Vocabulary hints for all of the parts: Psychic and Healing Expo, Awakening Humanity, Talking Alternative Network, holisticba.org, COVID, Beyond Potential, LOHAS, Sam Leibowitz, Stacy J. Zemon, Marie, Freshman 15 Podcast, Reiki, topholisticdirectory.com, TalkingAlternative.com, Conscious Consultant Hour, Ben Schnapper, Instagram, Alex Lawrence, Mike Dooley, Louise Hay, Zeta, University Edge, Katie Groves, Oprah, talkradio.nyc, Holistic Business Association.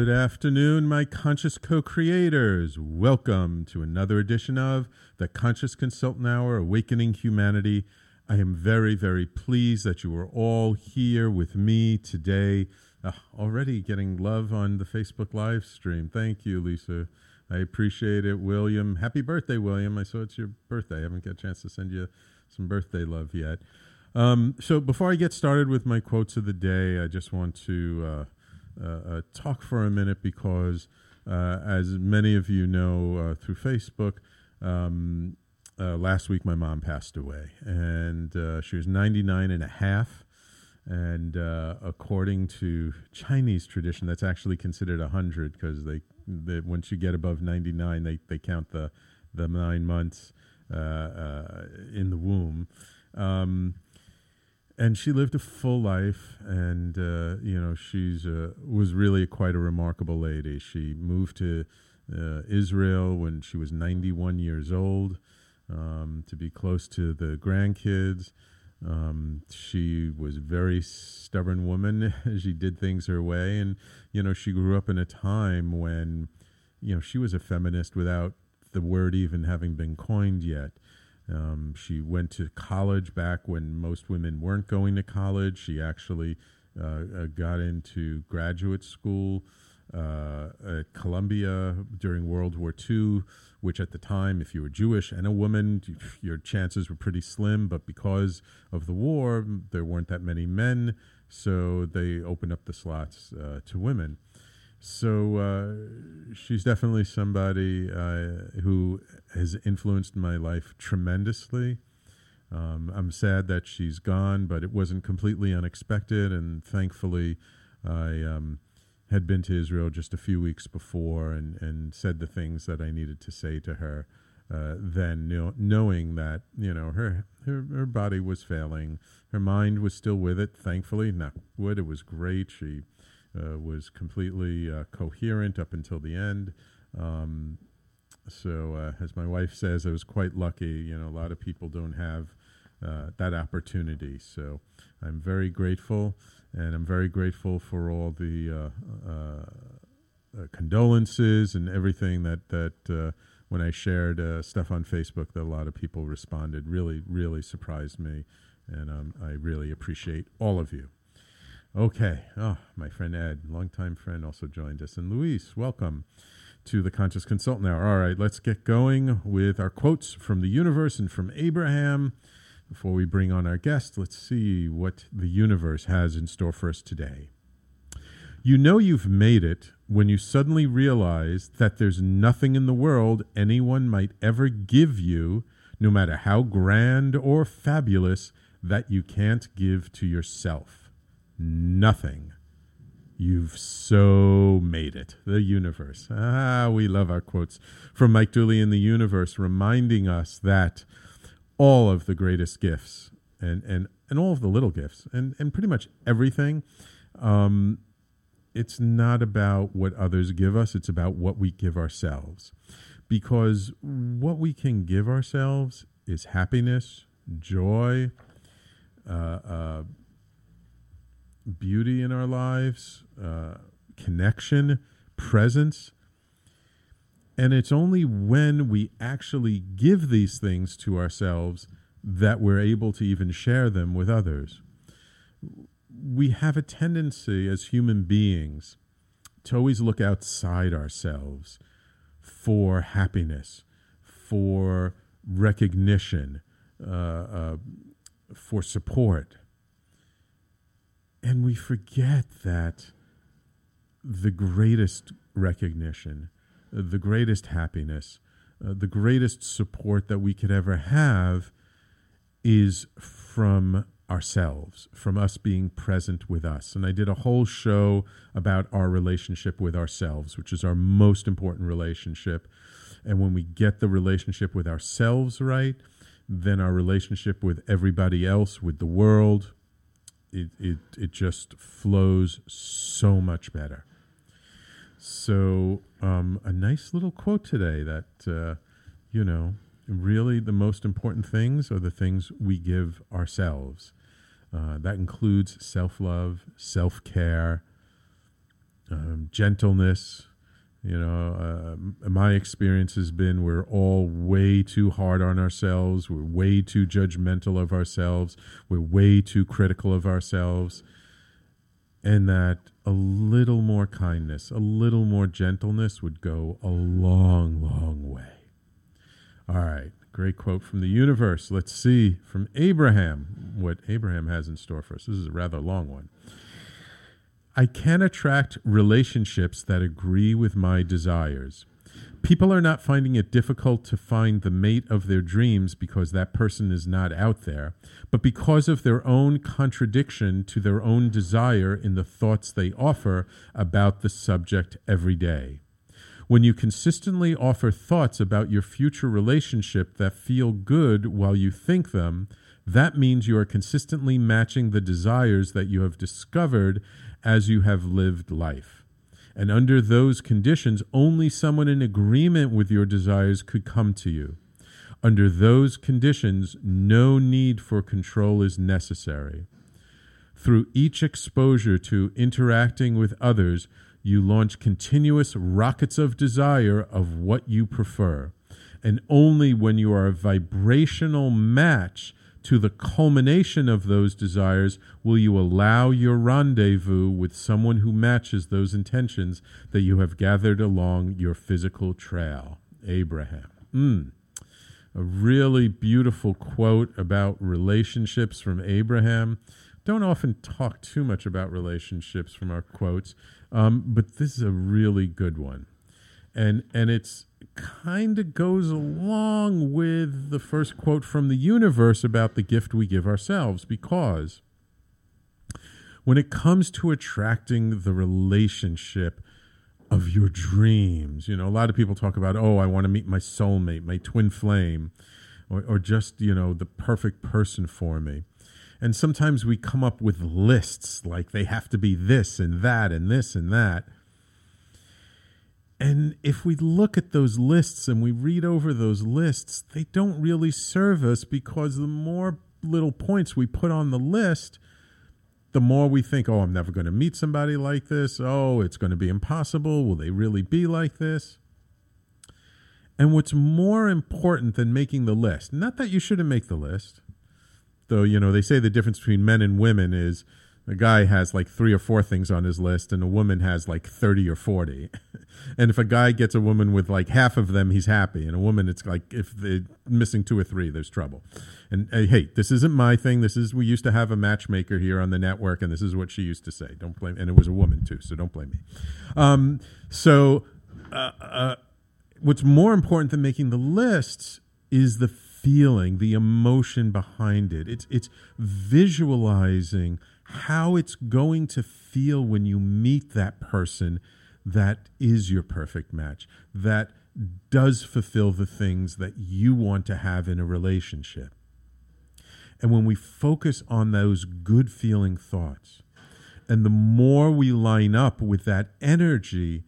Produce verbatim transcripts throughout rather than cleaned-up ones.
Good afternoon, my conscious co-creators. Welcome to another edition of the Conscious Consultant Hour, Awakening Humanity. I am very, very pleased that you are all here with me today. Uh, already getting love on the Facebook live stream. Thank you, Lisa. I appreciate it, William. Happy birthday, William. I saw it's your birthday. I haven't got a chance to send you some birthday love yet. Um, so before I get started with my quotes of the day, I just want to... Uh, Uh, uh, talk for a minute because, uh, as many of you know uh, through Facebook, um, uh, last week my mom passed away, and uh, she was ninety-nine and a half, and uh, according to Chinese tradition, that's actually considered one hundred because they, they once you get above ninety-nine, they, they count the, the nine months uh, uh, in the womb. Um And she lived a full life, and uh, you know she's uh, was really quite a remarkable lady. She moved to uh, Israel when she was ninety-one years old um, to be close to the grandkids. Um, she was a very stubborn woman. She did things her way, and you know she grew up in a time when you know she was a feminist without the word even having been coined yet. Um, she went to college back when most women weren't going to college. She actually uh, uh, got into graduate school uh, at Columbia during World War Two, which at the time, if you were Jewish and a woman, your chances were pretty slim. But because of the war, there weren't that many men, so they opened up the slots uh, to women. So uh, she's definitely somebody uh, who has influenced my life tremendously. Um, I'm sad that she's gone, but it wasn't completely unexpected. And thankfully, I um, had been to Israel just a few weeks before and, and said the things that I needed to say to her. Uh, then know, knowing that you know her, her her body was failing, her mind was still with it. Thankfully, knock wood, it was great. She. Uh, was completely uh, coherent up until the end. Um, so uh, as my wife says, I was quite lucky. You know, a lot of people don't have uh, that opportunity. So I'm very grateful, and I'm very grateful for all the uh, uh, uh, condolences and everything that, that uh, when I shared uh, stuff on Facebook that a lot of people responded. Really, really surprised me, and um, I really appreciate all of you. Okay. Oh, my friend Ed, longtime friend, also joined us. And Louise, welcome to the Conscious Consultant Hour. All right, let's get going with our quotes from the universe and from Abraham. Before we bring on our guest, let's see what the universe has in store for us today. You know you've made it when you suddenly realize that there's nothing in the world anyone might ever give you no matter how grand or fabulous, that you can't give to yourself. Nothing. You've so made it. The universe. Ah, we love our quotes from Mike Dooley in the universe, reminding us that all of the greatest gifts and and, and all of the little gifts and, and pretty much everything, um, it's not about what others give us. It's about what we give ourselves. Because what we can give ourselves is happiness, joy, uh, uh, beauty in our lives, uh, connection, presence. And it's only when we actually give these things to ourselves that we're able to even share them with others. We have a tendency as human beings to always look outside ourselves for happiness, for recognition, uh, uh, for support. And we forget that the greatest recognition, uh, the greatest happiness, uh, the greatest support that we could ever have is from ourselves, from us being present with us. And I did a whole show about our relationship with ourselves, which is our most important relationship. And when we get the relationship with ourselves right, then our relationship with everybody else, with the world, It, it it just flows so much better. So um, a nice little quote today that, uh, you know, really the most important things are the things we give ourselves. Uh, that includes self-love, self-care, um, gentleness. You know, uh, my experience has been we're all way too hard on ourselves. We're way too judgmental of ourselves. We're way too critical of ourselves. And that a little more kindness, a little more gentleness would go a long, long way. All right. Great quote from the universe. Let's see from Abraham what Abraham has in store for us. This is a rather long one. I can attract relationships that agree with my desires. People are not finding it difficult to find the mate of their dreams because that person is not out there, but because of their own contradiction to their own desire in the thoughts they offer about the subject every day. When you consistently offer thoughts about your future relationship that feel good while you think them, that means you are consistently matching the desires that you have discovered as you have lived life. And under those conditions, only someone in agreement with your desires could come to you. Under those conditions, no need for control is necessary. Through each exposure to interacting with others, you launch continuous rockets of desire of what you prefer. And only when you are a vibrational match to the culmination of those desires will you allow your rendezvous with someone who matches those intentions that you have gathered along your physical trail. Abraham. Mm. A really beautiful quote about relationships from Abraham. Don't often talk too much about relationships from our quotes, um, but this is a really good one. And and it's kind of goes along with the first quote from the universe about the gift we give ourselves, because when it comes to attracting the relationship of your dreams, you know, a lot of people talk about, oh, I want to meet my soulmate, my twin flame, or, or just, you know, the perfect person for me. And sometimes we come up with lists like they have to be this and that and this and that. And if we look at those lists and we read over those lists, they don't really serve us, because the more little points we put on the list, the more we think, oh, I'm never going to meet somebody like this. Oh, it's going to be impossible. Will they really be like this? And what's more important than making the list, not that you shouldn't make the list, though, you know, they say the difference between men and women is a guy has like three or four things on his list and a woman has like thirty or forty. And if a guy gets a woman with like half of them, he's happy. And a woman, it's like if they're missing two or three, there's trouble. And uh, hey, this isn't my thing. This is, we used to have a matchmaker here on the network, and this is what she used to say. Don't blame, and it was a woman too, so don't blame me. Um, so uh, uh, what's more important than making the lists is the feeling, the emotion behind it. It's it's visualizing how it's going to feel when you meet that person that is your perfect match, that does fulfill the things that you want to have in a relationship. And when we focus on those good feeling thoughts, and the more we line up with that energy,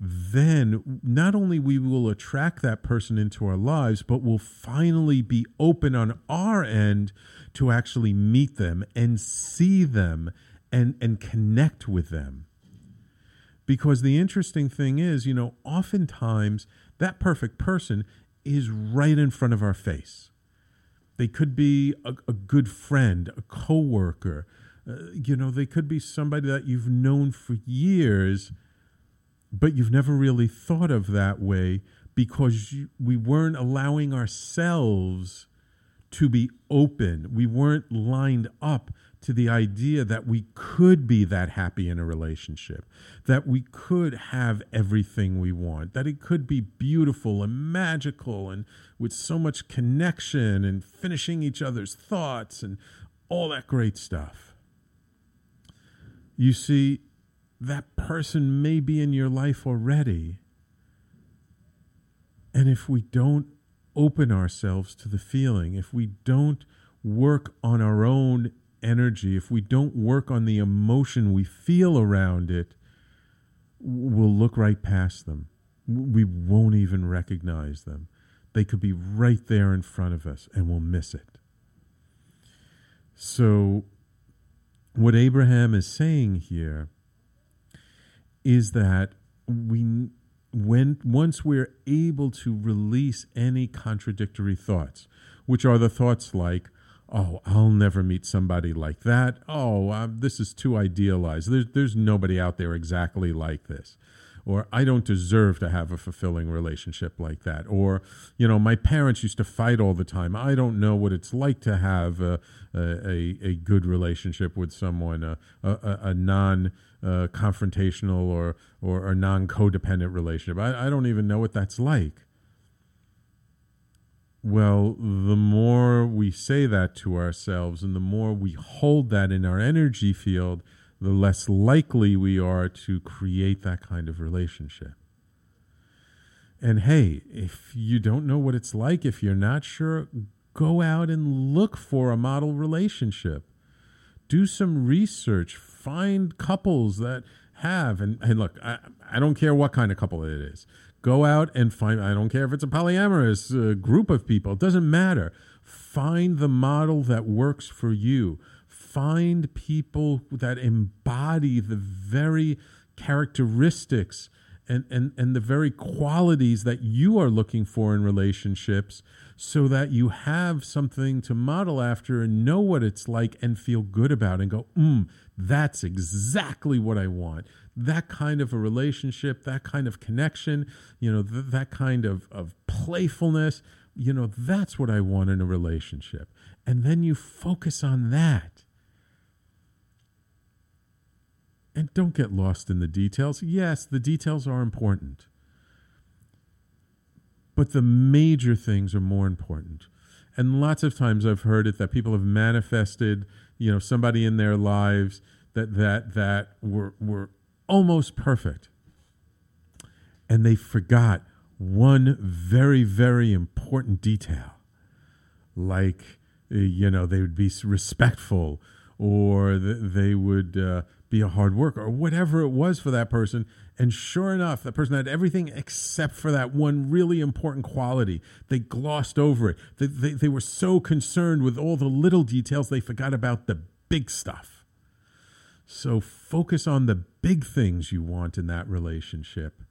then not only we will attract that person into our lives, but we'll finally be open on our end to actually meet them and see them and, and connect with them. Because the interesting thing is, you know, oftentimes that perfect person is right in front of our face. They could be a, a good friend, a coworker. Uh, you know, they could be somebody that you've known for years, but you've never really thought of that way because you, we weren't allowing ourselves to be open. We weren't lined up to the idea that we could be that happy in a relationship, that we could have everything we want, that it could be beautiful and magical and with so much connection and finishing each other's thoughts and all that great stuff. You see, that person may be in your life already. And if we don't open ourselves to the feeling, if we don't work on our own energy, if we don't work on the emotion we feel around it, we'll look right past them. We won't even recognize them. They could be right there in front of us and we'll miss it. So what Abraham is saying here is that we, when once we're able to release any contradictory thoughts, which are the thoughts like, oh, I'll never meet somebody like that. Oh, uh, this is too idealized. There's, there's nobody out there exactly like this. Or I don't deserve to have a fulfilling relationship like that. Or, you know, my parents used to fight all the time. I don't know what it's like to have a a, a good relationship with someone, a, a, a non-confrontational or, or a non-codependent relationship. I, I don't even know what that's like. Well, the more we say that to ourselves and the more we hold that in our energy field, the less likely we are to create that kind of relationship. And hey, if you don't know what it's like, if you're not sure, go out and look for a model relationship. Do some research. Find couples that have, and, and look, I, I don't care what kind of couple it is. Go out and find, I don't care if it's a polyamorous uh, group of people, it doesn't matter. Find the model that works for you. Find people that embody the very characteristics and, and, and the very qualities that you are looking for in relationships so that you have something to model after and know what it's like and feel good about and go, mm, that's exactly what I want. That kind of a relationship, that kind of connection, you know, th- that kind of, of playfulness, you know, that's what I want in a relationship. And then you focus on that. And don't get lost in the details. Yes, the details are important. But the major things are more important. And lots of times I've heard it that people have manifested, you know, somebody in their lives that that that were were almost perfect. And they forgot one very, very important detail. Like, you know, they would be respectful or they would uh, be a hard worker or whatever it was for that person. And sure enough, that person had everything except for that one really important quality. They glossed over it. They, they, they were so concerned with all the little details, they forgot about the big stuff. So focus on the big things you want in that relationship.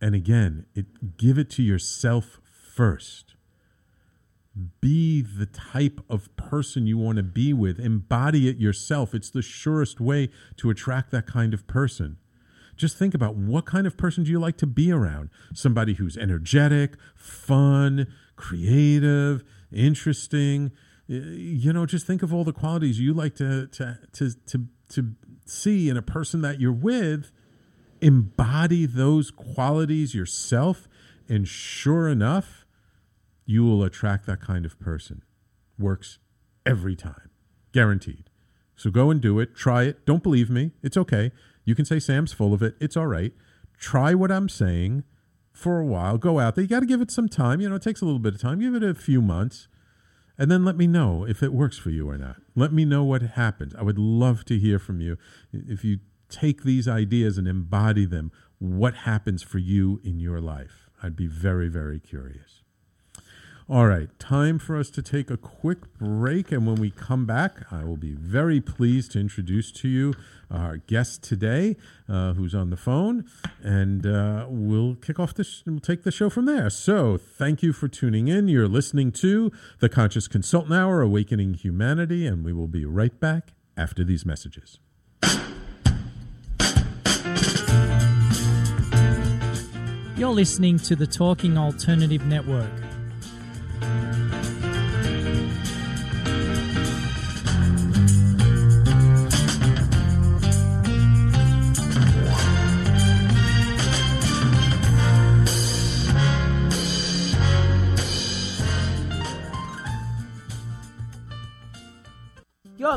And again, it, give it to yourself first. Be the type of person you want to be with. Embody it yourself. It's the surest way to attract that kind of person. Just think about what kind of person do you like to be around? Somebody who's energetic, fun, creative, interesting. You know, just think of all the qualities you like to to to to, to see in a person that you're with. Embody those qualities yourself, and sure enough, you will attract that kind of person. Works every time. Guaranteed. So go and do it. Try it. Don't believe me. It's okay. You can say Sam's full of it. It's all right. Try what I'm saying for a while. Go out there. You got to give it some time. You know, it takes a little bit of time. Give it a few months. And then let me know if it works for you or not. Let me know what happens. I would love to hear from you. If you take these ideas and embody them, what happens for you in your life? I'd be very, very curious. All right, time for us to take a quick break. And when we come back, I will be very pleased to introduce to you our guest today, uh, who's on the phone. And uh, we'll kick off the sh- we'll take the show from there. So thank you for tuning in. You're listening to the Conscious Consultant Hour, Awakening Humanity. And we will be right back after these messages. You're listening to the Talking Alternative Network. You're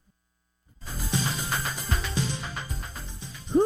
Who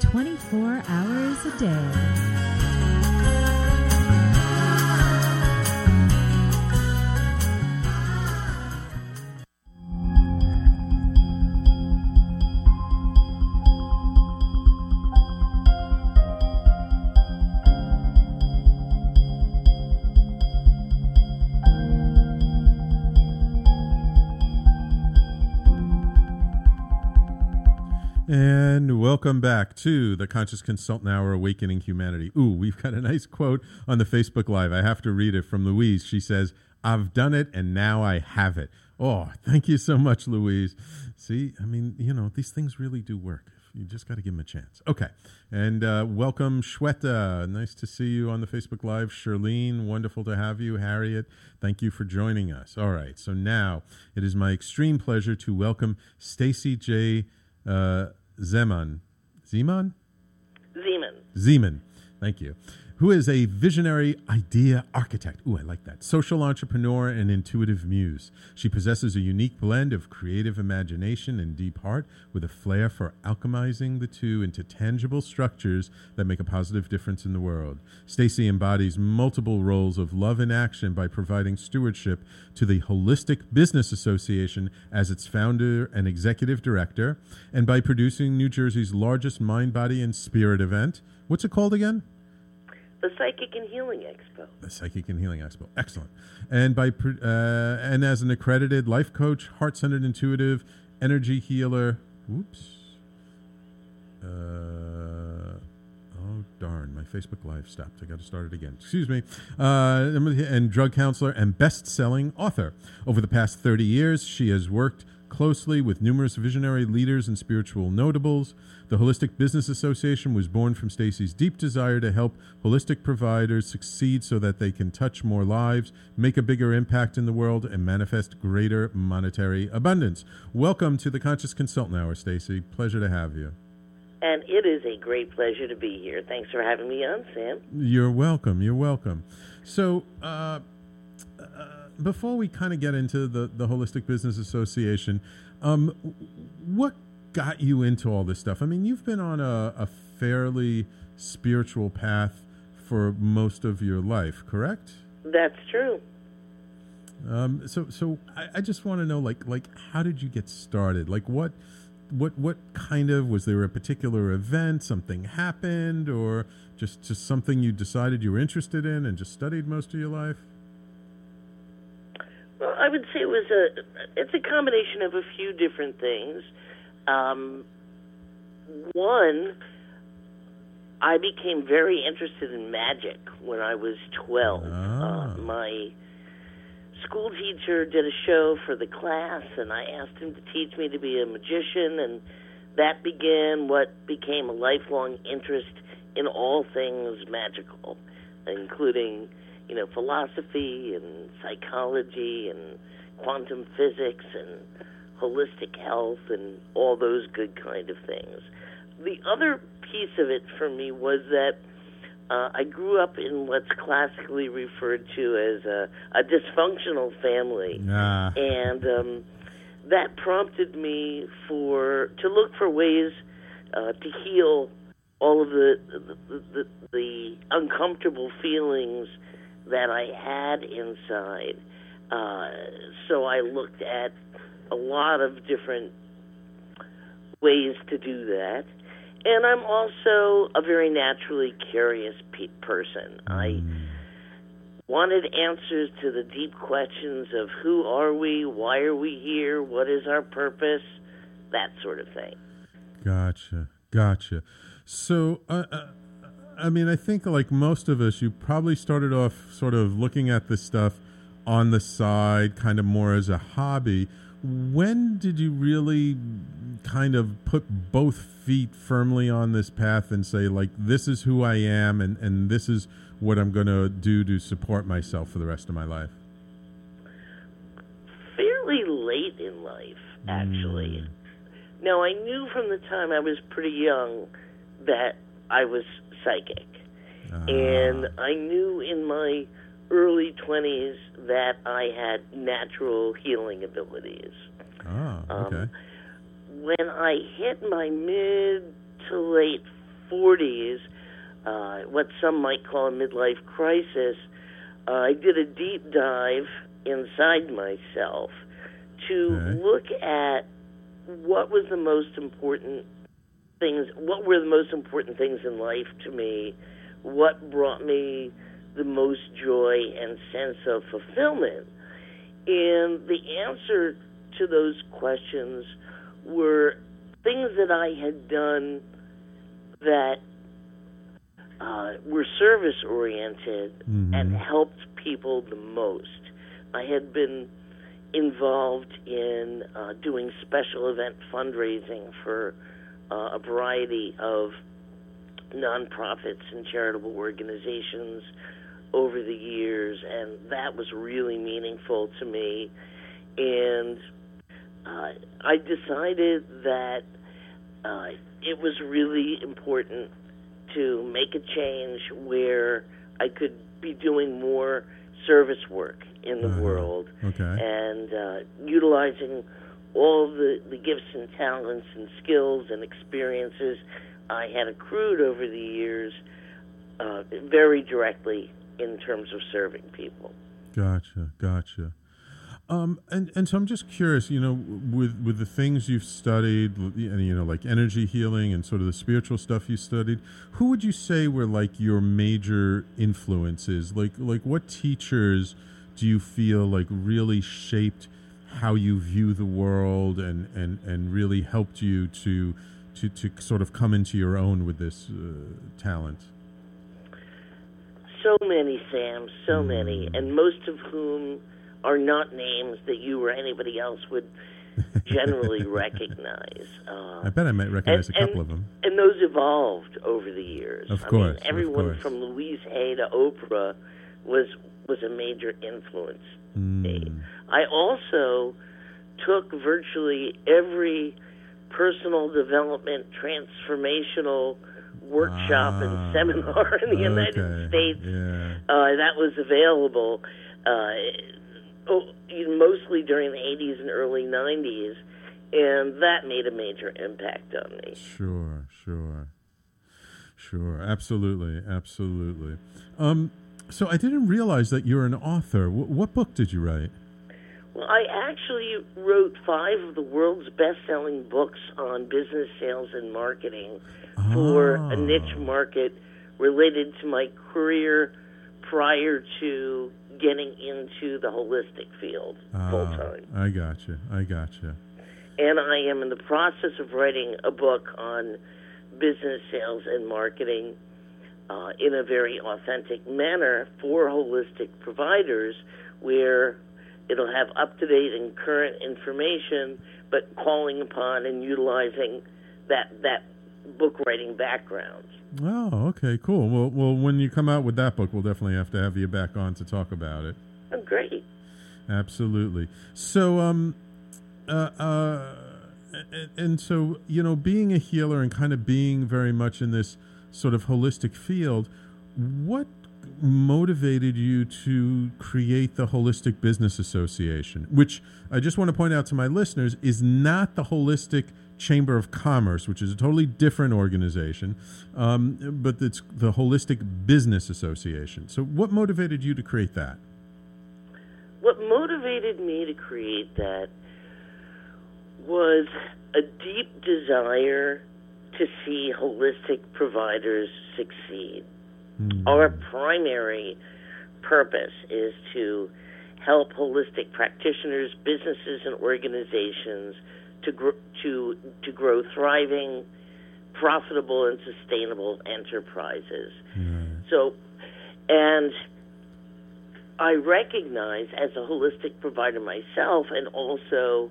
twenty-four hours a day. And welcome back to the Conscious Consultant Hour, Awakening Humanity. Ooh, we've got a nice quote on the Facebook Live. I have to read it from Louise. She says, "I've done it and now I have it." Oh, thank you so much, Louise. See, I mean, you know, these things really do work. You just got to give them a chance. Okay. And uh, welcome, Shweta. Nice to see you on the Facebook Live. Charlene, wonderful to have you. Harriet, thank you for joining us. All right. So now it is my extreme pleasure to welcome Stacy J. Uh, Zemon. Zemon? Zemon. Zemon. Thank you. Who is a visionary idea architect. Ooh, I like that. Social entrepreneur and intuitive muse. She possesses a unique blend of creative imagination and deep heart with a flair for alchemizing the two into tangible structures that make a positive difference in the world. Stacy embodies multiple roles of love in action by providing stewardship to the Holistic Business Association as its founder and executive director, and by producing New Jersey's largest mind, body, and spirit event. What's it called again? The Psychic and Healing Expo. The Psychic and Healing Expo. Excellent. And by uh, and as an accredited life coach, heart-centered intuitive, energy healer. Oops. Uh, oh, darn. My Facebook Live stopped. I got to start it again. Excuse me. Uh, and drug counselor and best-selling author. Over the past thirty years, she has worked closely with numerous visionary leaders and spiritual notables. The Holistic Business Association was born from Stacy's deep desire to help holistic providers succeed so that they can touch more lives, make a bigger impact in the world, and manifest greater monetary abundance. Welcome to the Conscious Consultant Hour, Stacy. Pleasure to have you. And it is a great pleasure to be here. Thanks for having me on, Sam. You're welcome. You're welcome. So, uh, uh before we kind of get into the, the Holistic Business Association, um, what got you into all this stuff? I mean, you've been on a, a fairly spiritual path for most of your life, correct? That's true. Um, so so I, I just want to know, like, like how did you get started? Like, what what what kind of, was there a particular event, something happened, or just, just something you decided you were interested in and just studied most of your life? Well, I would say it was a, it's a combination of a few different things. Um, one, I became very interested in magic when I was twelve. Ah. Uh, my school teacher did a show for the class, and I asked him to teach me to be a magician, and that began what became a lifelong interest in all things magical, including, you know, philosophy and psychology and quantum physics and holistic health and all those good kind of things. The other piece of it for me was that uh, I grew up in what's classically referred to as a, a dysfunctional family. Nah. And um, that prompted me for to look for ways uh, to heal all of the the, the the uncomfortable feelings that I had inside. Uh, so I looked at a lot of different ways to do that. And I'm also a very naturally curious pe- person. I wanted answers to the deep questions of who are we, why are we here, what is our purpose, that sort of thing. Gotcha, gotcha. So, uh, uh, I mean, I think like most of us, you probably started off sort of looking at this stuff on the side, kind of more as a hobby. When did you really kind of put both feet firmly on this path and say, like, this is who I am and, and this is what I'm going to do to support myself for the rest of my life? Fairly late in life, actually. Mm. Now, I knew from the time I was pretty young that I was psychic. Ah. And I knew in my early twenties that I had natural healing abilities. Oh, okay. Um, when I hit my mid to late forties, uh, what some might call a midlife crisis, uh, I did a deep dive inside myself to okay. look at what was the most important things, what were the most important things in life to me, what brought me the most joy and sense of fulfillment. And the answer to those questions were things that I had done that uh, were service-oriented mm-hmm. and helped people the most. I had been involved in uh, doing special event fundraising for uh, a variety of nonprofits and charitable organizations over the years, and that was really meaningful to me. And uh, I decided that uh, it was really important to make a change where I could be doing more service work in the uh, world okay. and uh, utilizing all the, the gifts and talents and skills and experiences I had accrued over the years uh, very directly in terms of serving people. Gotcha, gotcha. Um, and, and so I'm just curious, you know, with, with the things you've studied, and you know, like energy healing and sort of the spiritual stuff you studied, who would you say were like your major influences? Like, like what teachers do you feel like really shaped how you view the world and, and, and really helped you to To, to sort of come into your own with this uh, talent? So many, Sam, so mm. many, and most of whom are not names that you or anybody else would generally recognize. Uh, I bet I might recognize and, a couple and, of them. And those evolved over the years. Of course. I mean, everyone of course. From Louise Hay to Oprah was, was a major influence mm. to me. I also took virtually every personal development, transformational workshop ah, and seminar in the okay. United States yeah. uh, that was available uh, oh, mostly during the eighties and early nineties, and that made a major impact on me. Sure, sure, sure, absolutely, absolutely. Um, so I didn't realize that you're an author. W- what book did you write? Well, I actually wrote five of the world's best-selling books on business, sales, and marketing oh. for a niche market related to my career prior to getting into the holistic field ah, full-time. I gotcha. I gotcha. And I am in the process of writing a book on business, sales, and marketing uh, in a very authentic manner for holistic providers, where it'll have up-to-date and current information, but calling upon and utilizing that that book-writing background. Oh, okay, cool. Well, well, when you come out with that book, we'll definitely have to have you back on to talk about it. Oh, great. Absolutely. So, um, uh, uh, and, and so, you know, being a healer and kind of being very much in this sort of holistic field, what motivated you to create the Holistic Business Association, which I just want to point out to my listeners is not the Holistic Chamber of Commerce, which is a totally different organization, um, but it's the Holistic Business Association. So what motivated you to create that? What motivated me to create that was a deep desire to see holistic providers succeed. Mm-hmm. Our primary purpose is to help holistic practitioners, businesses, and organizations to gr- to to grow thriving, profitable, and sustainable enterprises. Mm-hmm. So, and I recognize as a holistic provider myself, and also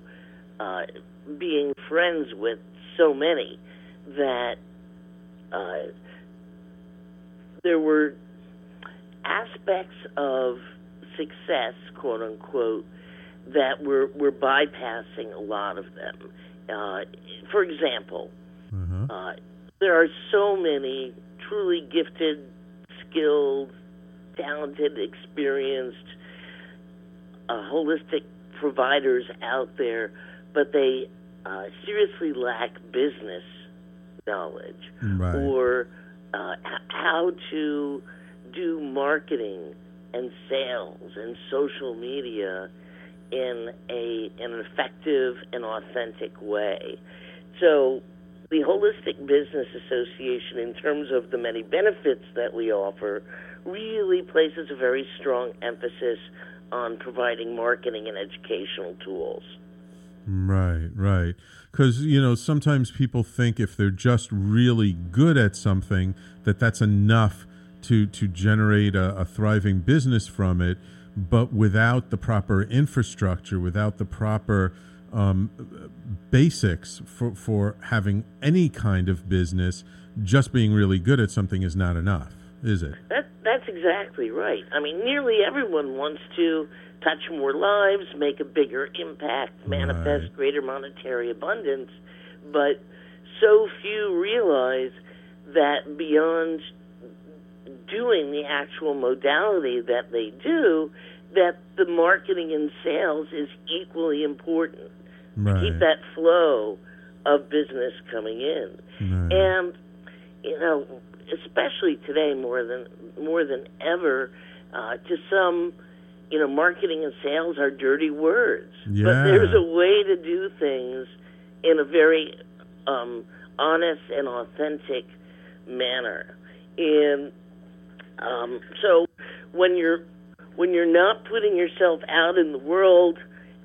uh, being friends with so many, that Uh, there were aspects of success, quote unquote, that were were bypassing a lot of them. Uh, for example, mm-hmm. uh, there are so many truly gifted, skilled, talented, experienced uh, holistic providers out there, but they uh, seriously lack business knowledge right. or Uh, how to do marketing and sales and social media in a in an effective and authentic way. So the Holistic Business Association, in terms of the many benefits that we offer, really places a very strong emphasis on providing marketing and educational tools. Right, right. Because, you know, sometimes people think if they're just really good at something, that that's enough to, to generate a, a thriving business from it. But without the proper infrastructure, without the proper um, basics for, for having any kind of business, just being really good at something is not enough, is it? That, that's exactly right. I mean, nearly everyone wants to touch more lives, make a bigger impact, manifest right. greater monetary abundance, but so few realize that beyond doing the actual modality that they do, that the marketing and sales is equally important. Right. Keep that flow of business coming in. Right. And, you know, especially today more than more than ever, uh, to some, you know, marketing and sales are dirty words, yeah. but there's a way to do things in a very um, honest and authentic manner. And um, so, when you're when you're not putting yourself out in the world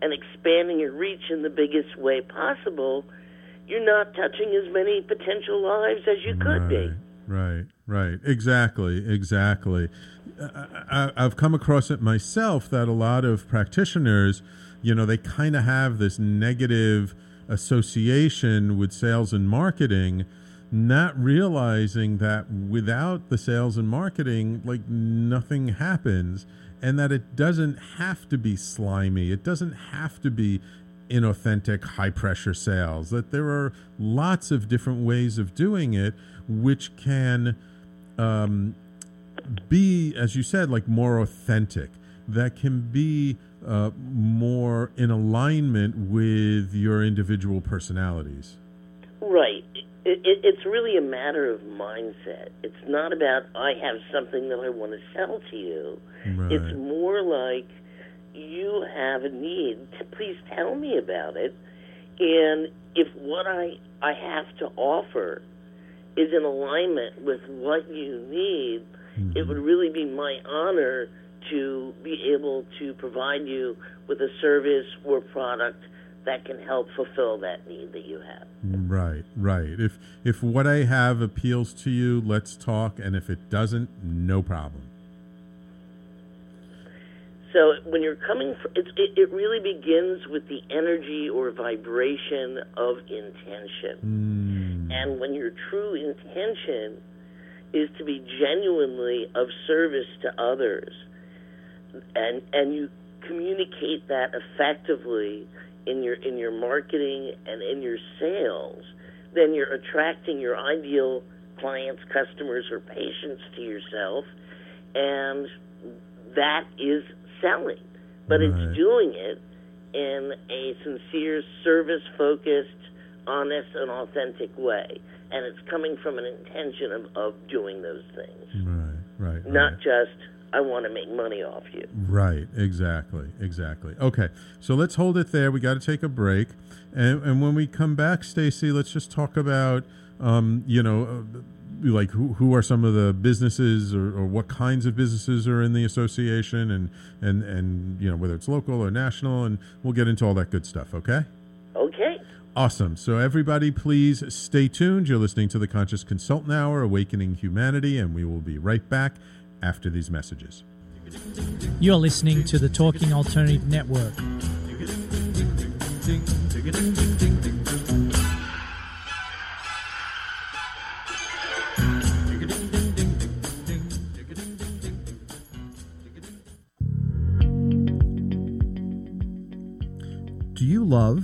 and expanding your reach in the biggest way possible, you're not touching as many potential lives as you could right. be. Right, right, exactly, exactly. I, I, I've come across it myself that a lot of practitioners, you know, they kind of have this negative association with sales and marketing, not realizing that without the sales and marketing, like nothing happens, and that it doesn't have to be slimy. It doesn't have to be inauthentic, high-pressure sales, that there are lots of different ways of doing it, which can um, be, as you said, like more authentic, that can be uh, more in alignment with your individual personalities. Right. It, it, it's really a matter of mindset. It's not about, I have something that I want to sell to you. Right. It's more like, you have a need, please tell me about it. And if what I, I have to offer is in alignment with what you need, mm-hmm. it would really be my honor to be able to provide you with a service or product that can help fulfill that need that you have. Right, right. If if what I have appeals to you, let's talk, and if it doesn't, no problem. So when you're coming, for, it, it, it really begins with the energy or vibration of intention. Mm. And when your true intention is to be genuinely of service to others, and and you communicate that effectively in your in your marketing and in your sales, then you're attracting your ideal clients, customers, or patients to yourself, and that is selling. But right. it's doing it in a sincere, service-focused, honest, and authentic way, and it's coming from an intention of, of doing those things. Right, right. Not right. just, I want to make money off you. Right, exactly, exactly. Okay, so let's hold it there. We got to take a break. And, and when we come back, Stacy, let's just talk about, um, you know, like who, who are some of the businesses or, or what kinds of businesses are in the association and, and, and, you know, whether it's local or national, and we'll get into all that good stuff, okay? Okay. Awesome. So everybody, please stay tuned. You're listening to the Conscious Consultant Hour, Awakening Humanity, and we will be right back after these messages. You're listening to the Talking Alternative Network. Do you love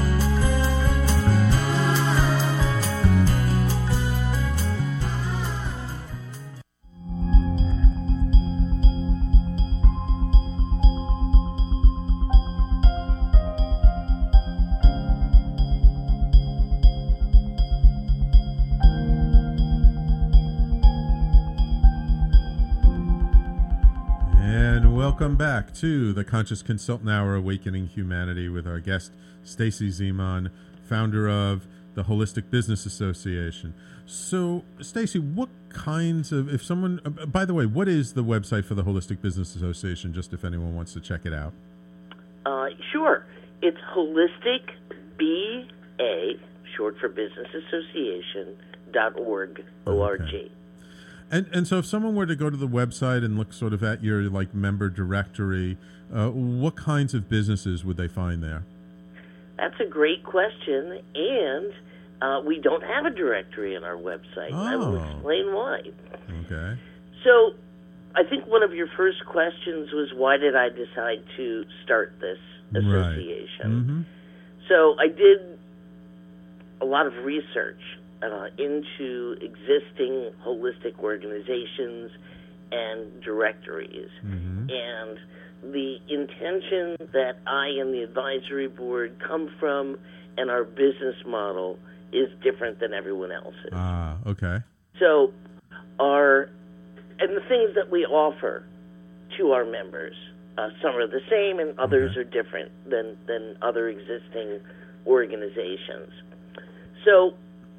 Welcome back to the Conscious Consultant Hour, Awakening Humanity, with our guest, Stacy Zemon, founder of the Holistic Business Association. So, Stacy, what kinds of, if someone, by the way, what is the website for the Holistic Business Association, just if anyone wants to check it out? Uh, sure. It's holistic b a, short for Business Association, dot org, O R G. Okay. And and so if someone were to go to the website and look sort of at your, like, member directory, uh, what kinds of businesses would they find there? That's a great question, and uh, we don't have a directory in our website. Oh. I will explain why. Okay. So I think one of your first questions was, why did I decide to start this association? Right. Mm-hmm. So I did a lot of research Uh, into existing holistic organizations and directories. Mm-hmm. And the intention that I and the advisory board come from and our business model is different than everyone else's. Ah, uh, okay. So our, and the things that we offer to our members, uh, some are the same and others okay. are different than, than other existing organizations. So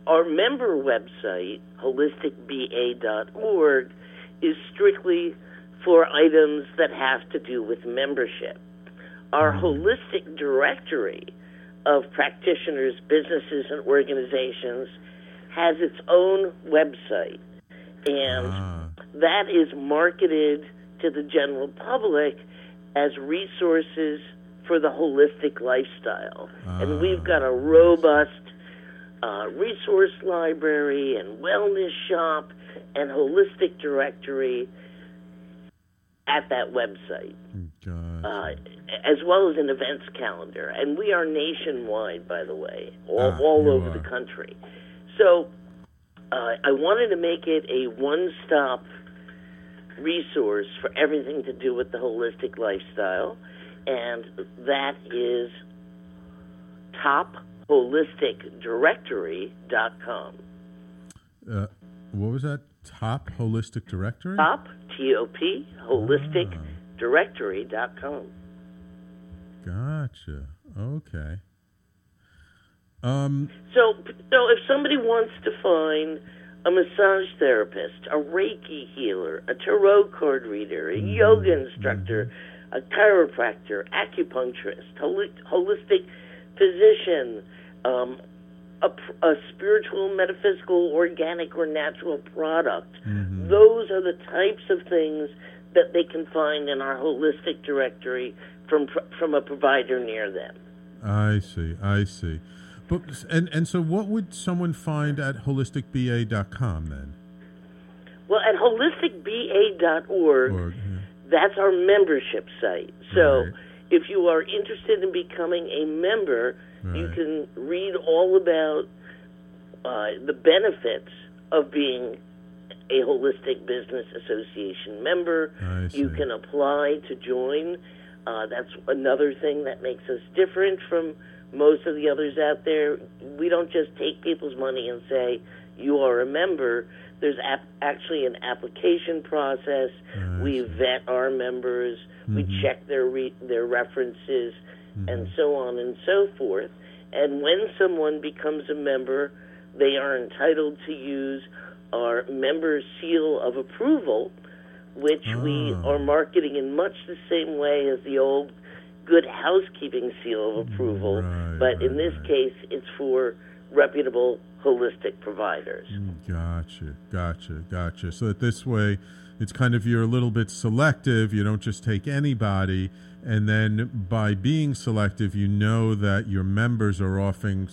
our member website, holistic b a dot org, is strictly for items that have to do with membership. Our holistic directory of practitioners, businesses, and organizations has its own website, and ah. that is marketed to the general public as resources for the holistic lifestyle. Ah. And we've got a robust Uh, resource library and wellness shop and holistic directory at that website, uh, as well as an events calendar. And we are nationwide, by the way, all, ah, all over are. the country. So uh, I wanted to make it a one-stop resource for everything to do with the holistic lifestyle, and that is top holistic directory dot com. Uh, what was that? Top Holistic Directory? Top, T O P, holistic directory dot com. Gotcha. Okay. Um, so, so if somebody wants to find a massage therapist, a Reiki healer, a tarot card reader, a mm-hmm. yoga instructor, mm-hmm. a chiropractor, acupuncturist, hol- holistic physician, um, A, a spiritual, metaphysical, organic, or natural product. Mm-hmm. Those are the types of things that they can find in our holistic directory from from a provider near them. I see, I see. But and, and so what would someone find at holistic b a dot com then? Well, at holistic b a dot org, Org, yeah. that's our membership site. So right. if you are interested in becoming a member, right. you can read all about uh, the benefits of being a Holistic Business Association member. You can apply to join. Uh, that's another thing that makes us different from most of the others out there. We don't just take people's money and say, you are a member. There's ap- actually an application process. Right. We vet our members. Mm-hmm. We check their re- their references. Mm-hmm. And so on and so forth. And when someone becomes a member, they are entitled to use our member seal of approval, which oh. we are marketing in much the same way as the old good housekeeping seal of approval. Right, but right, in this right. case, it's for reputable holistic providers. Gotcha, gotcha, gotcha. So that this way, it's kind of you're a little bit selective. You don't just take anybody. And then by being selective, you know that your members are offering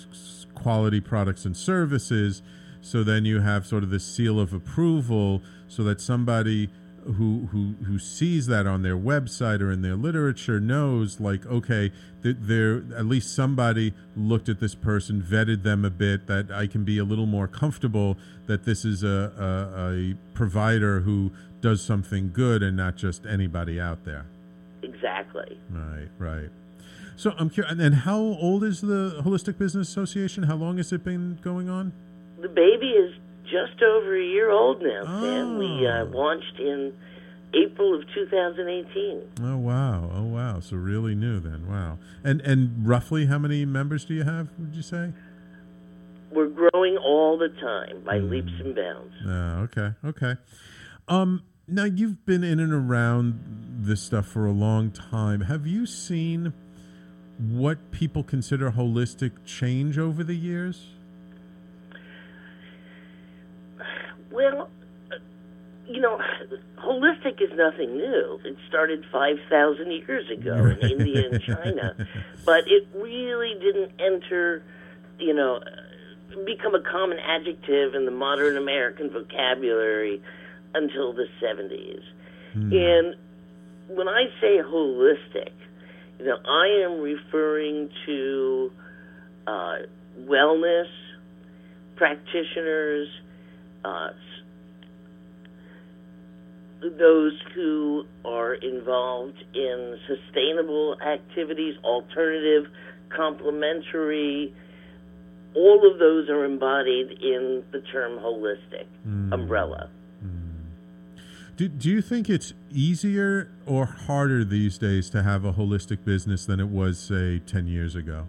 quality products and services. So then you have sort of this seal of approval so that somebody who who, who sees that on their website or in their literature knows, like, okay, that they're, at least somebody looked at this person, vetted them a bit, that I can be a little more comfortable that this is a, a, a provider who does something good and not just anybody out there. Exactly. Right, right. So I'm curious, and how old is the Holistic Business Association? How long has it been going on? The baby is just over a year old now, oh. Sam. We uh, launched in April of two thousand eighteen. Oh, wow. Oh, wow. So really new then. Wow. And and roughly how many members do you have, would you say? We're growing all the time by mm. leaps and bounds. Oh, okay, okay. Um. Now, you've been in and around this stuff for a long time. Have you seen what people consider holistic change over the years? Well, you know, holistic is nothing new. It started five thousand years ago right. in India and China. But it really didn't enter, you know, become a common adjective in the modern American vocabulary until the seventies. Hmm. And when I say holistic, you know, I am referring to uh, wellness practitioners, uh, those who are involved in sustainable activities, alternative, complementary. All of those are embodied in the term holistic hmm. umbrella. Do, do you think it's easier or harder these days to have a holistic business than it was, say, ten years ago?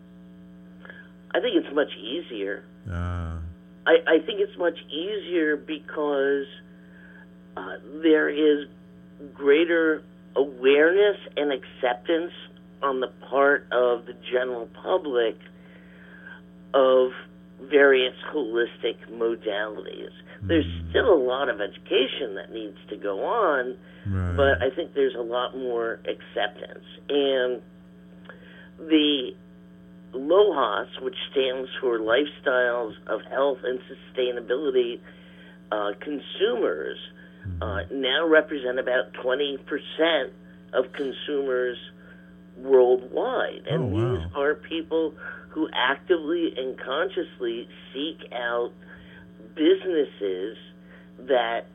I think it's much easier. Uh. I, I think it's much easier because uh, there is greater awareness and acceptance on the part of the general public of various holistic modalities. There's still a lot of education that needs to go on, right. but I think there's a lot more acceptance. And the LOHAS, which stands for Lifestyles of Health and Sustainability uh, Consumers, uh, now represent about twenty percent of consumers worldwide. And oh, wow. these are people who actively and consciously seek out businesses that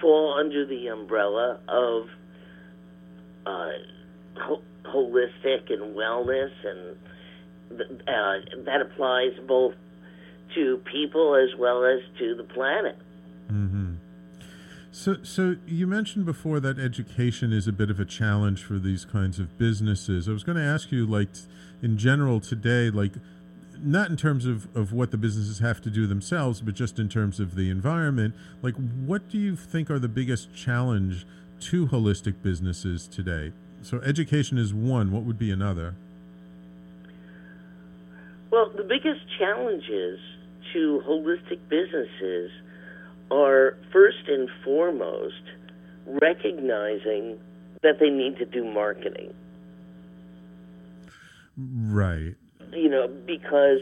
fall under the umbrella of uh, ho- holistic and wellness, and uh, that applies both to people as well as to the planet. Mm-hmm. So, so you mentioned before that education is a bit of a challenge for these kinds of businesses. I was going to ask you, like, in general today, like, not in terms of, of what the businesses have to do themselves, but just in terms of the environment, like, what do you think are the biggest challenge to holistic businesses today? So education is one. What would be another? Well, the biggest challenges to holistic businesses are, first and foremost, recognizing that they need to do marketing. Right. You know, because,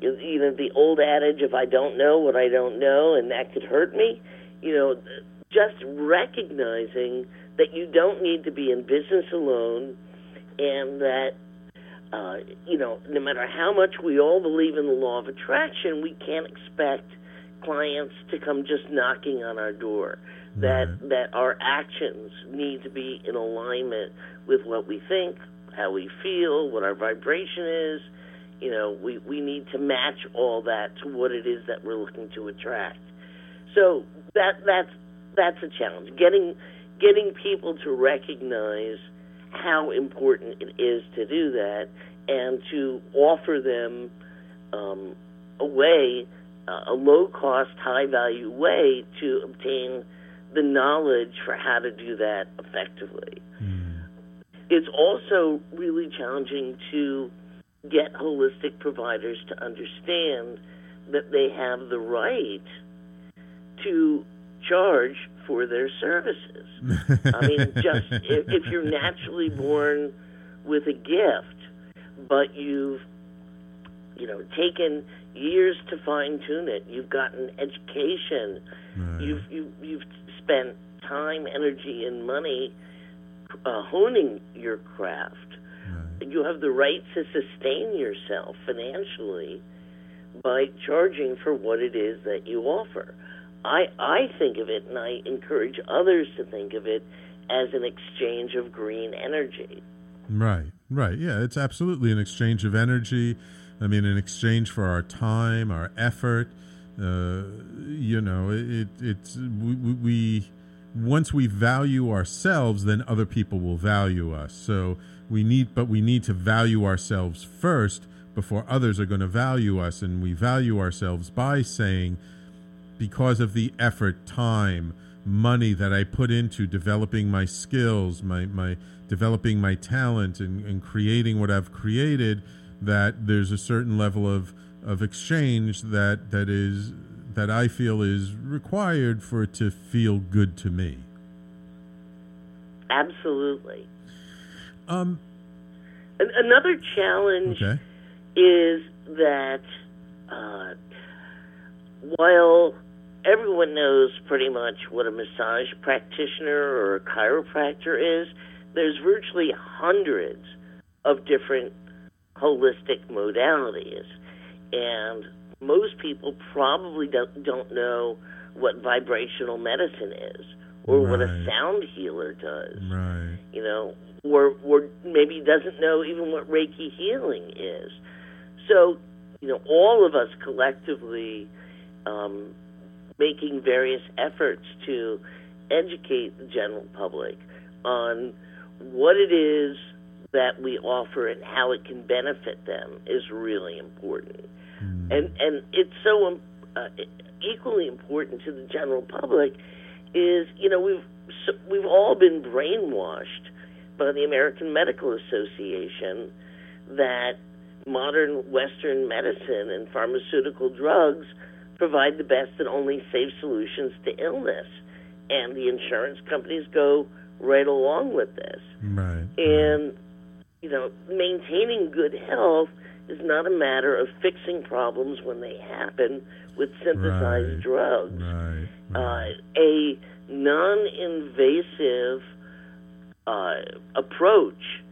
you know, the old adage of I don't know what I don't know and that could hurt me, you know, just recognizing that you don't need to be in business alone, and that, uh, you know, no matter how much we all believe in the law of attraction, we can't expect clients to come just knocking on our door, that, right. that our actions need to be in alignment with what we think, how we feel, what our vibration is. You know, we, we need to match all that to what it is that we're looking to attract. So that that's that's a challenge, getting getting people to recognize how important it is to do that, and to offer them um, a way, uh, a low-cost, high-value way to obtain the knowledge for how to do that effectively. Mm. It's also really challenging to get holistic providers to understand that they have the right to charge for their services. I mean, just if, if you're naturally born with a gift, but you've, you know, taken years to fine-tune it, you've gotten education, right. you've, you, you've spent time, energy, and money uh, honing your craft, you have the right to sustain yourself financially by charging for what it is that you offer. I, I think of it, and I encourage others to think of it, as an exchange of green energy. Right, right. Yeah, it's absolutely an exchange of energy. I mean, an exchange for our time, our effort. Uh, you know, it, it's we, we once we value ourselves, then other people will value us. So we need, but we need to value ourselves first before others are going to value us. And we value ourselves by saying, because of the effort, time, money that I put into developing my skills, my, my developing my talent, and, and creating what I've created, that there's a certain level of, of exchange that, that is, that I feel is required for it to feel good to me. Absolutely. Um, Another challenge okay. is that uh, while everyone knows pretty much what a massage practitioner or a chiropractor is, there's virtually hundreds of different holistic modalities. And most people probably don't, don't know what vibrational medicine is, or right. what a sound healer does. Right. You know, Or, or maybe doesn't know even what Reiki healing is. So, you know, all of us collectively um, making various efforts to educate the general public on what it is that we offer and how it can benefit them is really important. Mm. And and it's so uh, equally important to the general public is, you know, we've so we've all been brainwashed by the American Medical Association that modern Western medicine and pharmaceutical drugs provide the best and only safe solutions to illness. And the insurance companies go right along with this. Right. And, you know, maintaining good health is not a matter of fixing problems when they happen with synthesized right. drugs. Right. uh, a non-invasive uh, approach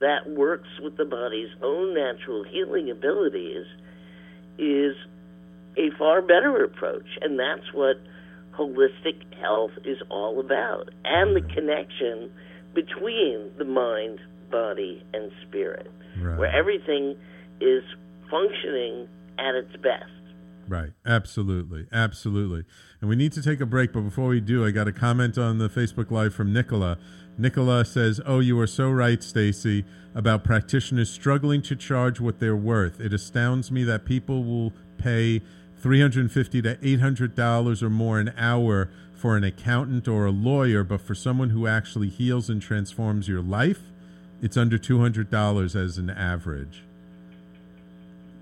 that works with the body's own natural healing abilities is a far better approach. And that's what holistic health is all about, and the connection between the mind, body, and spirit, right, where everything is functioning at its best. Right. Absolutely. Absolutely. And we need to take a break, but before we do, I got a comment on the Facebook Live from Nicola. Nicola says, "Oh, you are so right, Stacy, about practitioners struggling to charge what they're worth. It astounds me that people will pay three hundred fifty dollars to eight hundred dollars or more an hour for an accountant or a lawyer, but for someone who actually heals and transforms your life, it's under two hundred dollars as an average."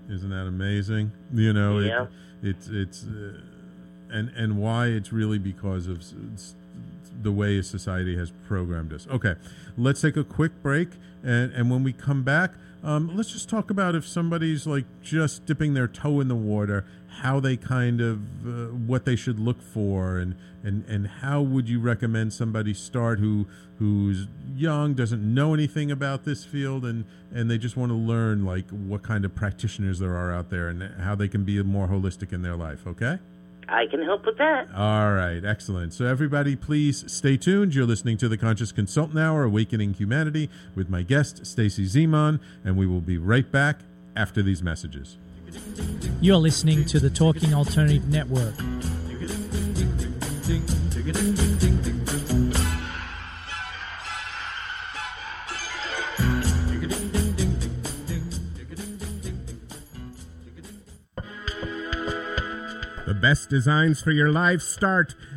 Isn't that amazing? You know, yeah. it, it's it's uh, and and why it's really because of the way society has programmed us. Okay, let's take a quick break, and and when we come back, um, let's just talk about if somebody's like just dipping their toe in the water, how they kind of uh, what they should look for, and and and how would you recommend somebody start who who's young, doesn't know anything about this field, and and they just want to learn like what kind of practitioners there are out there and how they can be more holistic in their life. Okay, I can help with that. All right, excellent. So everybody, please stay tuned. You're listening to the Conscious Consultant Hour, Awakening Humanity, with my guest, Stacy Zemon, and we will be right back after these messages. You're listening to the Talking Alternative Network. Best designs for your life start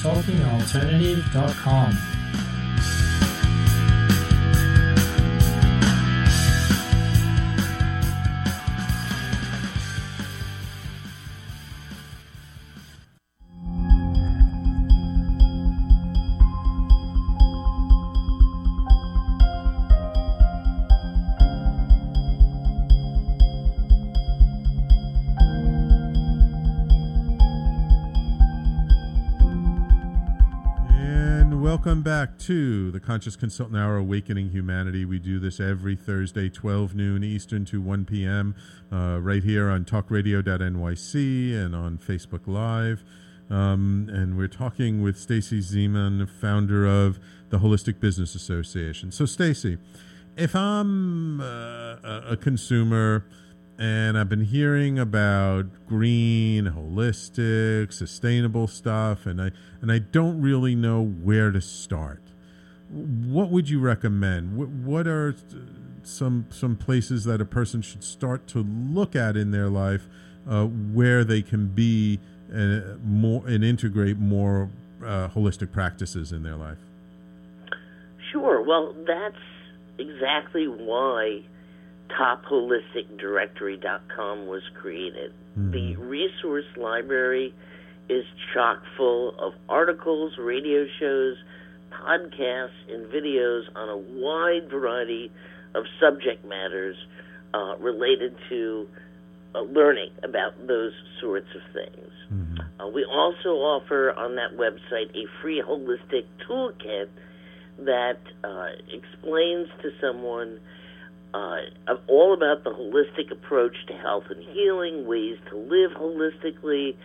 talking alternative dot com. Welcome back to the Conscious Consultant Hour, Awakening Humanity. We do this every Thursday, twelve noon Eastern to one p.m. Uh, right here on talk radio dot N Y C and on Facebook Live. Um, and we're talking with Stacy Zemon, founder of the Holistic Business Association. So, Stacy, if I'm uh, a consumer and I've been hearing about green, holistic, sustainable stuff, and I and I don't really know where to start, what would you recommend? What, what are some some places that a person should start to look at in their life uh, where they can be uh, more and integrate more uh, holistic practices in their life? Sure. Well, that's exactly why top holistic directory dot com was created. Mm-hmm. The resource library is chock full of articles, radio shows, podcasts, and videos on a wide variety of subject matters uh, related to uh, learning about those sorts of things. Mm-hmm. Uh, we also offer on that website a free holistic toolkit that uh, explains to someone Uh, all about the holistic approach to health and healing, ways to live holistically,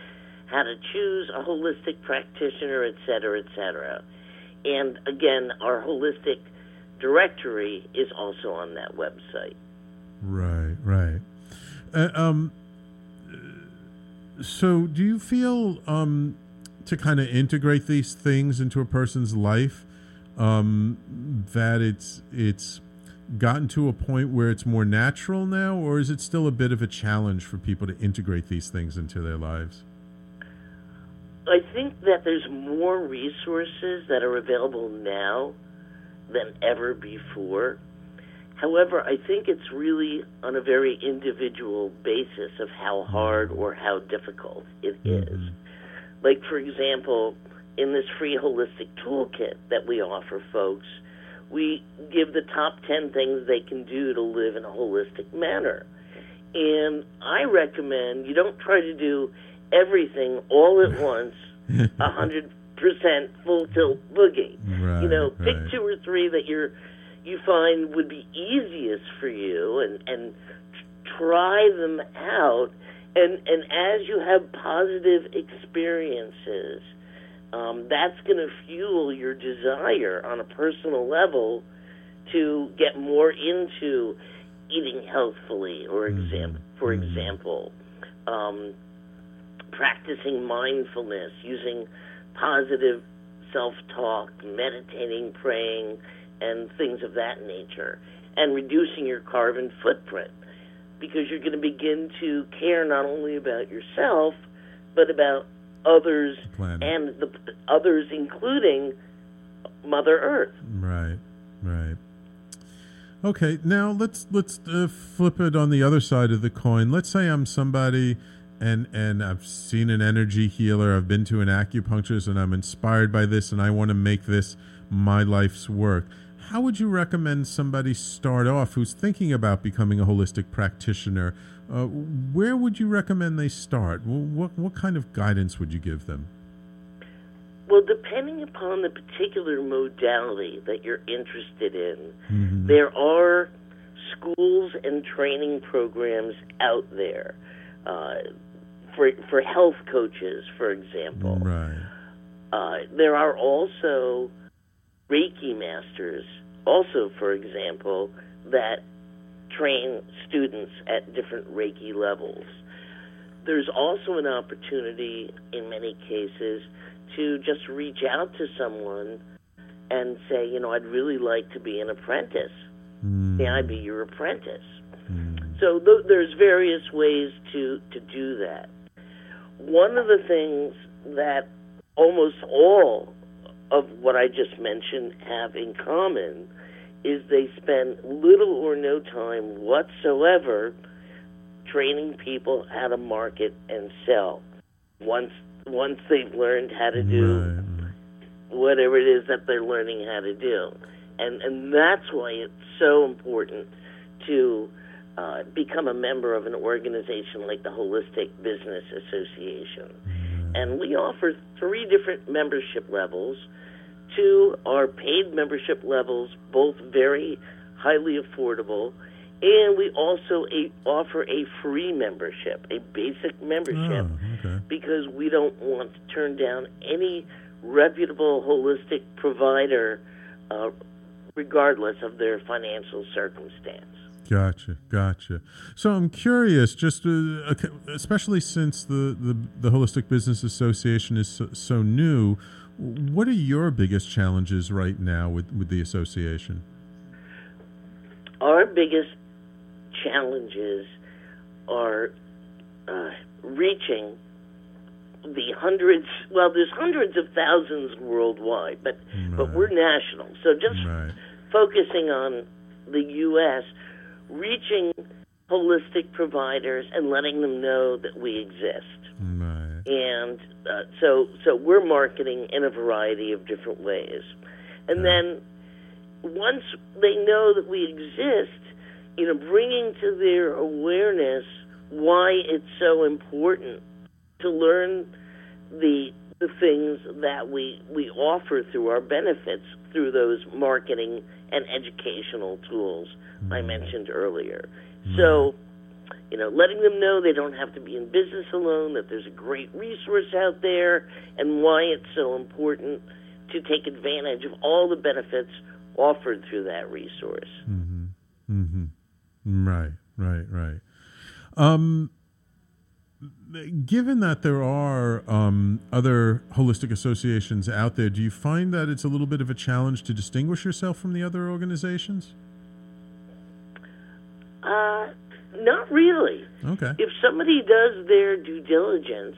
how to choose a holistic practitioner, et cetera, et cetera. And again, our holistic directory is also on that website. Right, right. Uh, um, so do you feel um, to kind of integrate these things into a person's life, um, that it's it's gotten to a point where it's more natural now, or is it still a bit of a challenge for people to integrate these things into their lives? I think that there's more resources that are available now than ever before. However, I think it's really on a very individual basis of how hard or how difficult it is. Like, for example, in this free holistic toolkit that we offer folks, we give the top ten things they can do to live in a holistic manner. And I recommend you don't try to do everything all at once, one hundred percent full tilt boogie. Right, you know, pick right. two or three that you're you find would be easiest for you, and, and try them out. And, and as you have positive experiences, um, that's going to fuel your desire on a personal level to get more into eating healthfully, or exam- for example, um, practicing mindfulness, using positive self-talk, meditating, praying, and things of that nature, and reducing your carbon footprint, because you're going to begin to care not only about yourself, but about others and the others, including Mother Earth. Right, right. Okay, now let's let's uh, flip it on the other side of the coin. Let's say I'm somebody, and and I've seen an energy healer, I've been to an acupuncturist, and I'm inspired by this, and I want to make this my life's work. How would you recommend somebody start off who's thinking about becoming a holistic practitioner? Uh, where would you recommend they start? What, what kind of guidance would you give them? Well, depending upon the particular modality that you're interested in, mm-hmm. there are schools and training programs out there uh, for, for health coaches, for example. Right. Uh, there are also Reiki masters, also, for example, that train students at different Reiki levels. There's also an opportunity, in many cases, to just reach out to someone and say, you know, I'd really like to be an apprentice. Mm. May I be your apprentice? Mm. So th- there's various ways to, to do that. One of the things that almost all of what I just mentioned have in common is they spend little or no time whatsoever training people how to market and sell. Once once they've learned how to do whatever it is that they're learning how to do. And and that's why it's so important to uh, become a member of an organization like the Holistic Business Association. And we offer three different membership levels. Two are paid membership levels, both very highly affordable. And we also a, offer a free membership, a basic membership, oh, okay. because we don't want to turn down any reputable holistic provider, uh, regardless of their financial circumstance. Gotcha, gotcha. So I'm curious, just uh, especially since the, the, the Holistic Business Association is so, so new, what are your biggest challenges right now with, with the association? Our biggest challenges are uh, reaching the hundreds, well, there's hundreds of thousands worldwide, but, right. but we're national. So just right. focusing on the U S, reaching holistic providers and letting them know that we exist. Right. And uh, so so we're marketing in a variety of different ways. And yeah. then once they know that we exist, you know, bringing to their awareness why it's so important to learn the the things that we, we offer through our benefits, through those marketing and educational tools I mentioned earlier. So you know, letting them know they don't have to be in business alone, that there's a great resource out there, and why it's so important to take advantage of all the benefits offered through that resource. Mm-hmm. Mm-hmm. Right, right, right. Um, given that there are um, other holistic associations out there, do you find that it's a little bit of a challenge to distinguish yourself from the other organizations? Uh, not really. Okay. If somebody does their due diligence,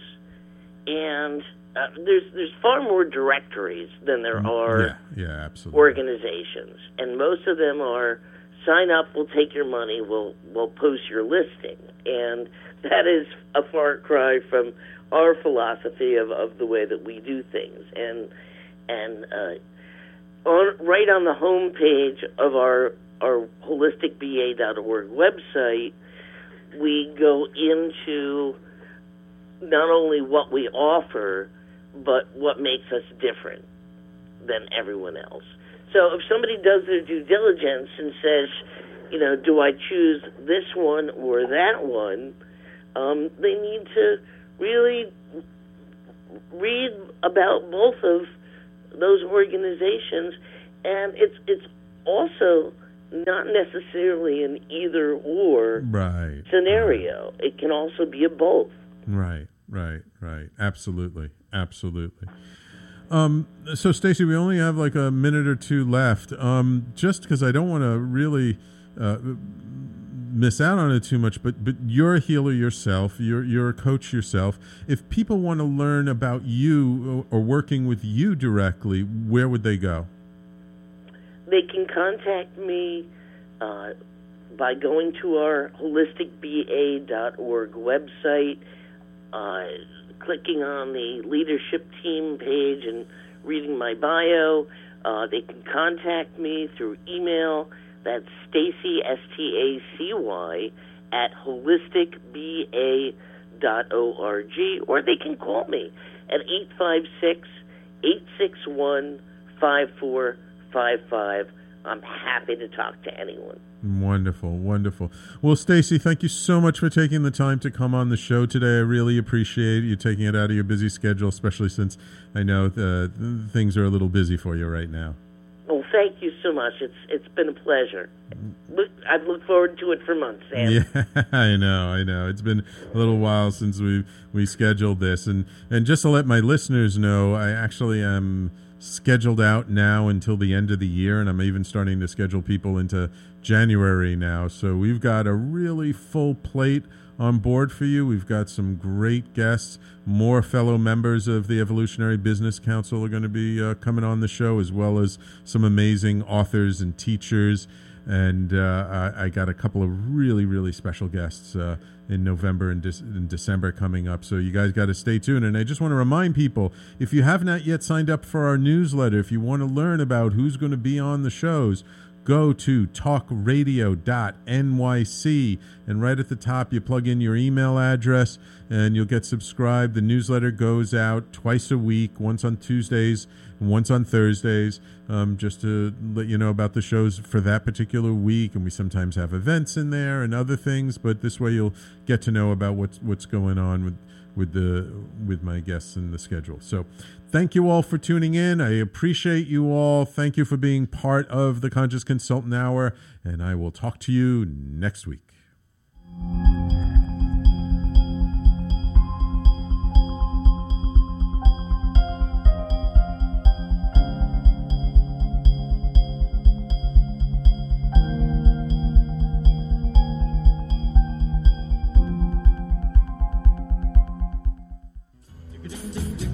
and uh, there's there's far more directories than there are yeah, yeah, absolutely. organizations, and most of them are sign up, we'll take your money, we'll we'll post your listing, and that is a far cry from our philosophy of, of the way that we do things, and and uh, on, right on the home page of our. our holistic b a dot org website, we go into not only what we offer, but what makes us different than everyone else. So if somebody does their due diligence and says, you know, do I choose this one or that one, um, they need to really read about both of those organizations, and it's it's also not necessarily an either or right. scenario. Right. It can also be a both. Right, right, right. Absolutely, absolutely. Um, so, Stacy, we only have like a minute or two left. Um, just because I don't want to really uh, miss out on it too much, but but you're a healer yourself. You're you're a coach yourself. If people want to learn about you or, or working with you directly, where would they go? They can contact me uh, by going to our holistic b a dot org website, uh, clicking on the leadership team page and reading my bio. Uh, they can contact me through email. That's Stacy, S T A C Y, at holistic b a dot org. Or they can call me at eight five six, eight six one, five four five five. Five, five. I'm happy to talk to anyone. Wonderful, wonderful. Well, Stacy, thank you so much for taking the time to come on the show today. I really appreciate you taking it out of your busy schedule, especially since I know the, the things are a little busy for you right now. Well, thank you so much. It's it's been a pleasure. Look, I've looked forward to it for months, Sam. Yeah, I know, I know. It's been a little while since we we scheduled this, and and just to let my listeners know, I actually am scheduled out now until the end of the year, and I'm even starting to schedule people into January now. So we've got a really full plate on board for you. We've got some great guests. More fellow members of the Evolutionary Business Council are going to be uh, coming on the show, as well as some amazing authors and teachers. And uh, I, I got a couple of really, really special guests uh, in November and, De- and December coming up. So you guys got to stay tuned. And I just want to remind people, if you have not yet signed up for our newsletter, if you want to learn about who's going to be on the shows, go to talk radio dot n y c, and right at the top you plug in your email address and you'll get subscribed. The newsletter goes out twice a week, once on Tuesdays and once on Thursdays, um, just to let you know about the shows for that particular week. And we sometimes have events in there and other things, but this way you'll get to know about what's what's going on with with the with my guests and the schedule. So thank you all for tuning in. I appreciate you all. Thank you for being part of the Conscious Consultant Hour, and I will talk to you next week.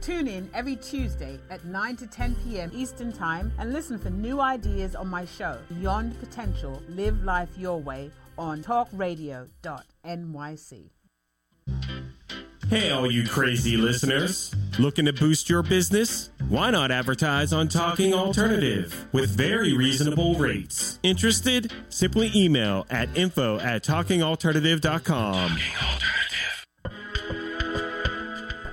Tune in every Tuesday at nine to ten p.m. Eastern Time and listen for new ideas on my show, Beyond Potential, Live Life Your Way, on talk radio dot n y c. Hey, all you crazy listeners. Looking to boost your business? Why not advertise on Talking Alternative with very reasonable rates? Interested? Simply email at info at talking alternative dot com. Talking Alternative.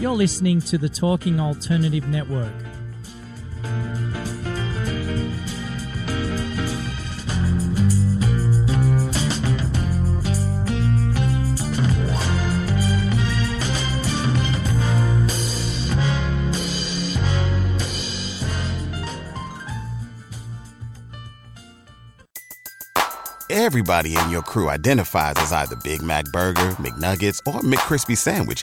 You're listening to the Talking Alternative Network. Everybody in your crew identifies as either Big Mac Burger, McNuggets, or McCrispy Sandwich.